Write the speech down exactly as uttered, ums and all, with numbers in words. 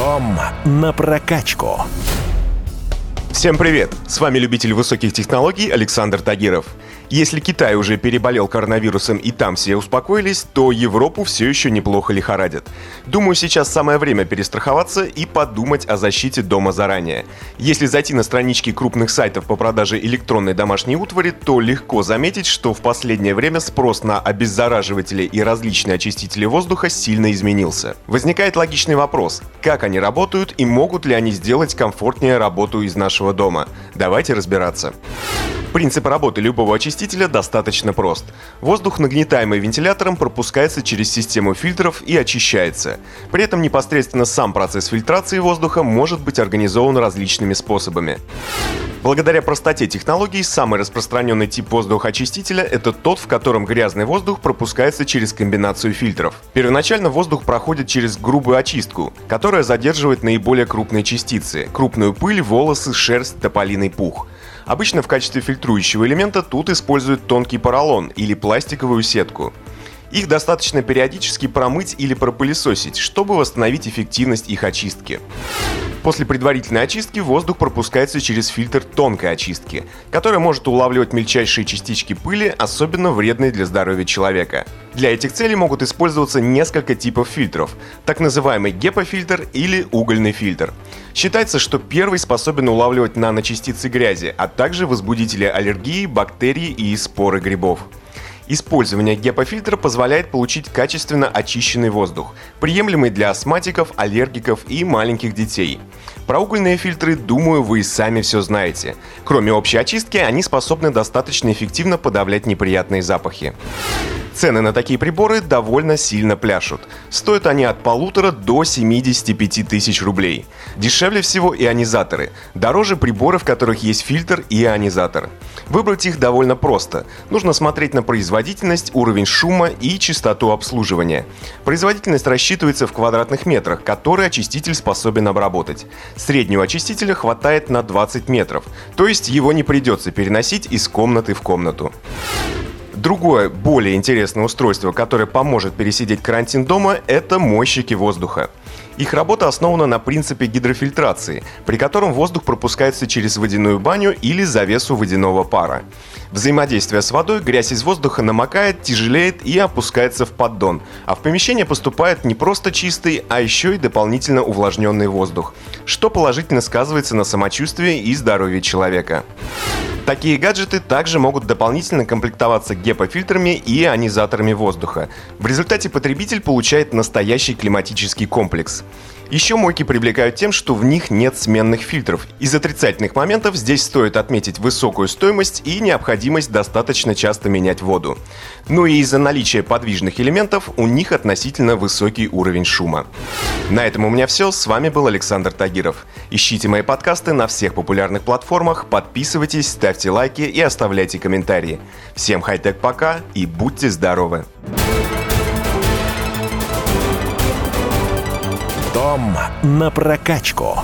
Потом на прокачку. Всем привет! С вами любитель высоких технологий Александр Тагиров. Если Китай уже переболел коронавирусом и там все успокоились, то Европу все еще неплохо лихорадят. Думаю, сейчас самое время перестраховаться и подумать о защите дома заранее. Если зайти на странички крупных сайтов по продаже электронной домашней утвари, то легко заметить, что в последнее время спрос на обеззараживатели и различные очистители воздуха сильно изменился. Возникает логичный вопрос: как они работают и могут ли они сделать комфортнее работу из нашего дома? Давайте разбираться. Принцип работы любого очистителя достаточно прост. Воздух, нагнетаемый вентилятором, пропускается через систему фильтров и очищается. При этом непосредственно сам процесс фильтрации воздуха может быть организован различными способами. Благодаря простоте технологий, самый распространенный тип воздухоочистителя – это тот, в котором грязный воздух пропускается через комбинацию фильтров. Первоначально воздух проходит через грубую очистку, которая задерживает наиболее крупные частицы – крупную пыль, волосы, шерсть, тополиный пух. Обычно в качестве фильтрующего элемента тут используют тонкий поролон или пластиковую сетку. Их достаточно периодически промыть или пропылесосить, чтобы восстановить эффективность их очистки. После предварительной очистки воздух пропускается через фильтр тонкой очистки, который может улавливать мельчайшие частички пыли, особенно вредные для здоровья человека. Для этих целей могут использоваться несколько типов фильтров, так называемый хепа-фильтр или угольный фильтр. Считается, что первый способен улавливать наночастицы грязи, а также возбудители аллергии, бактерии и споры грибов. Использование хепа-фильтра позволяет получить качественно очищенный воздух, приемлемый для астматиков, аллергиков и маленьких детей. Про угольные фильтры, думаю, вы и сами все знаете. Кроме общей очистки, они способны достаточно эффективно подавлять неприятные запахи. Цены на такие приборы довольно сильно пляшут. Стоят они от полутора до семидесяти пяти тысяч рублей. Дешевле всего ионизаторы, дороже приборы, в которых есть фильтр и ионизатор. Выбрать их довольно просто. Нужно смотреть на производительность, уровень шума и частоту обслуживания. Производительность рассчитывается в квадратных метрах, которые очиститель способен обработать. Среднего очистителя хватает на двадцать метров, то есть его не придется переносить из комнаты в комнату. Другое, более интересное устройство, которое поможет пересидеть карантин дома, это мойщики воздуха. Их работа основана на принципе гидрофильтрации, при котором воздух пропускается через водяную баню или завесу водяного пара. Взаимодействие с водой, грязь из воздуха намокает, тяжелеет и опускается в поддон, а в помещение поступает не просто чистый, а еще и дополнительно увлажненный воздух, что положительно сказывается на самочувствии и здоровье человека. Такие гаджеты также могут дополнительно комплектоваться хепа-фильтрами и ионизаторами воздуха. В результате потребитель получает настоящий климатический комплекс. Еще мойки привлекают тем, что в них нет сменных фильтров. Из отрицательных моментов здесь стоит отметить высокую стоимость и необходимость достаточно часто менять воду. Ну и из-за наличия подвижных элементов у них относительно высокий уровень шума. На этом у меня все. С вами был Александр Тагиров. Ищите мои подкасты на всех популярных платформах, подписывайтесь, ставьте лайки и оставляйте комментарии. Всем хай-тек пока и будьте здоровы! Дом на прокачку.